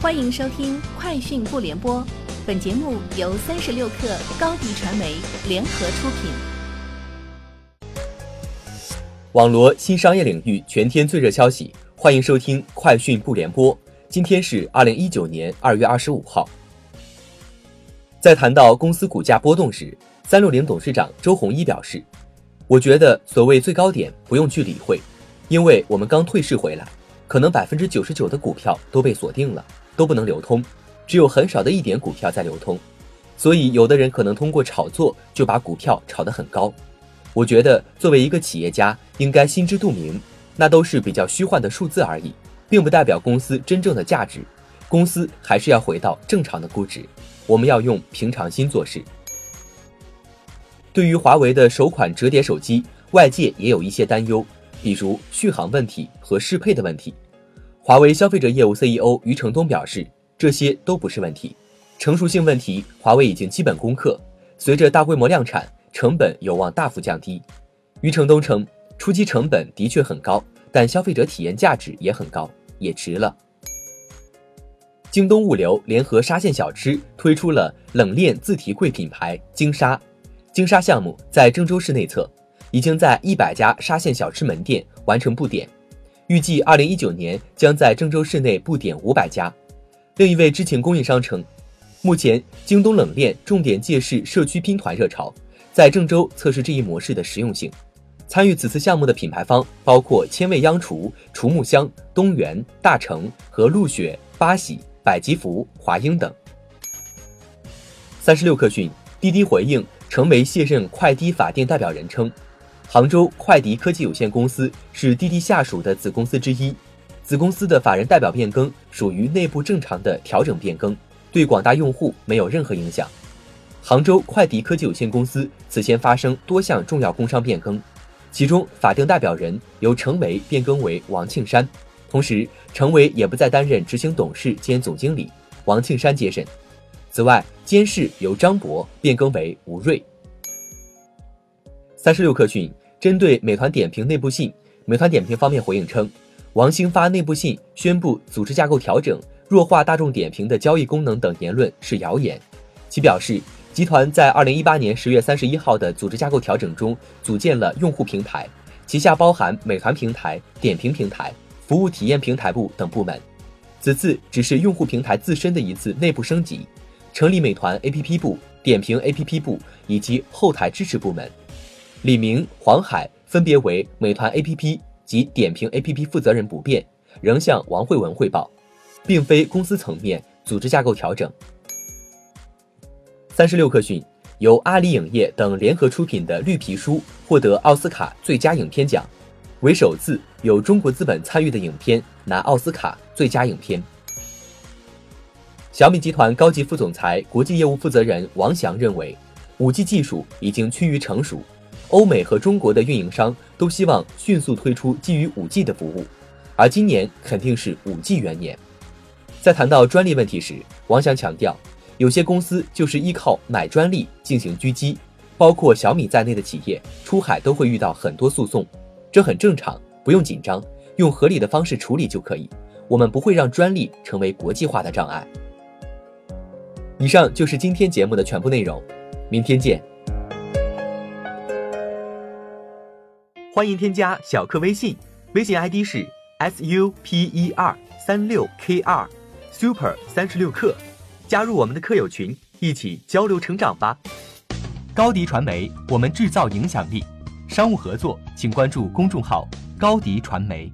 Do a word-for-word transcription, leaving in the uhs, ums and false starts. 欢迎收听《快讯不联播》，本节目由三十六克高低传媒联合出品。网罗新商业领域全天最热消息，欢迎收听《快讯不联播》。今天是二零一九年二月二十五号。在谈到公司股价波动时，三六零董事长周鸿祎表示：“我觉得所谓最高点不用去理会，因为我们刚退市回来，可能百分之九十九的股票都被锁定了。”都不能流通，只有很少的一点股票在流通，所以有的人可能通过炒作就把股票炒得很高。我觉得作为一个企业家，应该心知肚明，那都是比较虚幻的数字而已，并不代表公司真正的价值。公司还是要回到正常的估值，我们要用平常心做事。对于华为的首款折叠手机，外界也有一些担忧，比如续航问题和适配的问题。华为消费者业务 C E O 余承东表示，这些都不是问题，成熟性问题华为已经基本攻克，随着大规模量产，成本有望大幅降低。余承东称，初期成本的确很高，但消费者体验价值也很高，也值了。京东物流联合沙县小吃推出了冷链自提柜品牌京沙，京沙项目在郑州市内测，已经在一百家沙县小吃门店完成布点。预计二零一九年将在郑州市内布点五百家。另一位知情供应商称，目前京东冷链重点借势社区拼团热潮，在郑州测试这一模式的实用性。参与此次项目的品牌方包括千味央厨、厨木香、东源、大成和陆雪、八喜、百吉福、华英等。三十六氪讯，滴滴回应，成为卸任快滴法定代表人称。杭州快滴科技有限公司是滴滴下属的子公司之一，子公司的法人代表变更属于内部正常的调整变更，对广大用户没有任何影响。杭州快滴科技有限公司此前发生多项重要工商变更，其中法定代表人由程维变更为王庆山，同时程维也不再担任执行董事兼总经理，王庆山接任。此外，监事由张博变更为吴瑞。三十六氪讯，针对美团点评内部信，美团点评方面回应称，王兴发内部信宣布组织架构调整、弱化大众点评的交易功能等言论是谣言。其表示，集团在二零一八年十月三十一号的组织架构调整中，组建了用户平台，旗下包含美团平台、点评平台、服务体验平台部等部门。此次只是用户平台自身的一次内部升级，成立美团 A P P 部、点评 A P P 部以及后台支持部门。李明、黄海分别为美团 A P P 及点评 A P P 负责人不变，仍向王慧文汇报，并非公司层面组织架构调整。三十六氪讯，由阿里影业等联合出品的《绿皮书》获得奥斯卡最佳影片奖，为首次有中国资本参与的影片拿奥斯卡最佳影片。小米集团高级副总裁、国际业务负责人王翔认为， 五 G 技术已经趋于成熟。欧美和中国的运营商都希望迅速推出基于 五 G 的服务，而今年肯定是 五 G 元年。在谈到专利问题时，王翔强调，有些公司就是依靠买专利进行狙击，包括小米在内的企业出海都会遇到很多诉讼，这很正常，不用紧张，用合理的方式处理就可以，我们不会让专利成为国际化的障碍。以上就是今天节目的全部内容，明天见。欢迎添加小课微信，微信 I D 是 S U P E R 三六 K R Super 三十六课，加入我们的课友群，一起交流成长吧。高迪传媒，我们制造影响力。商务合作，请关注公众号高迪传媒。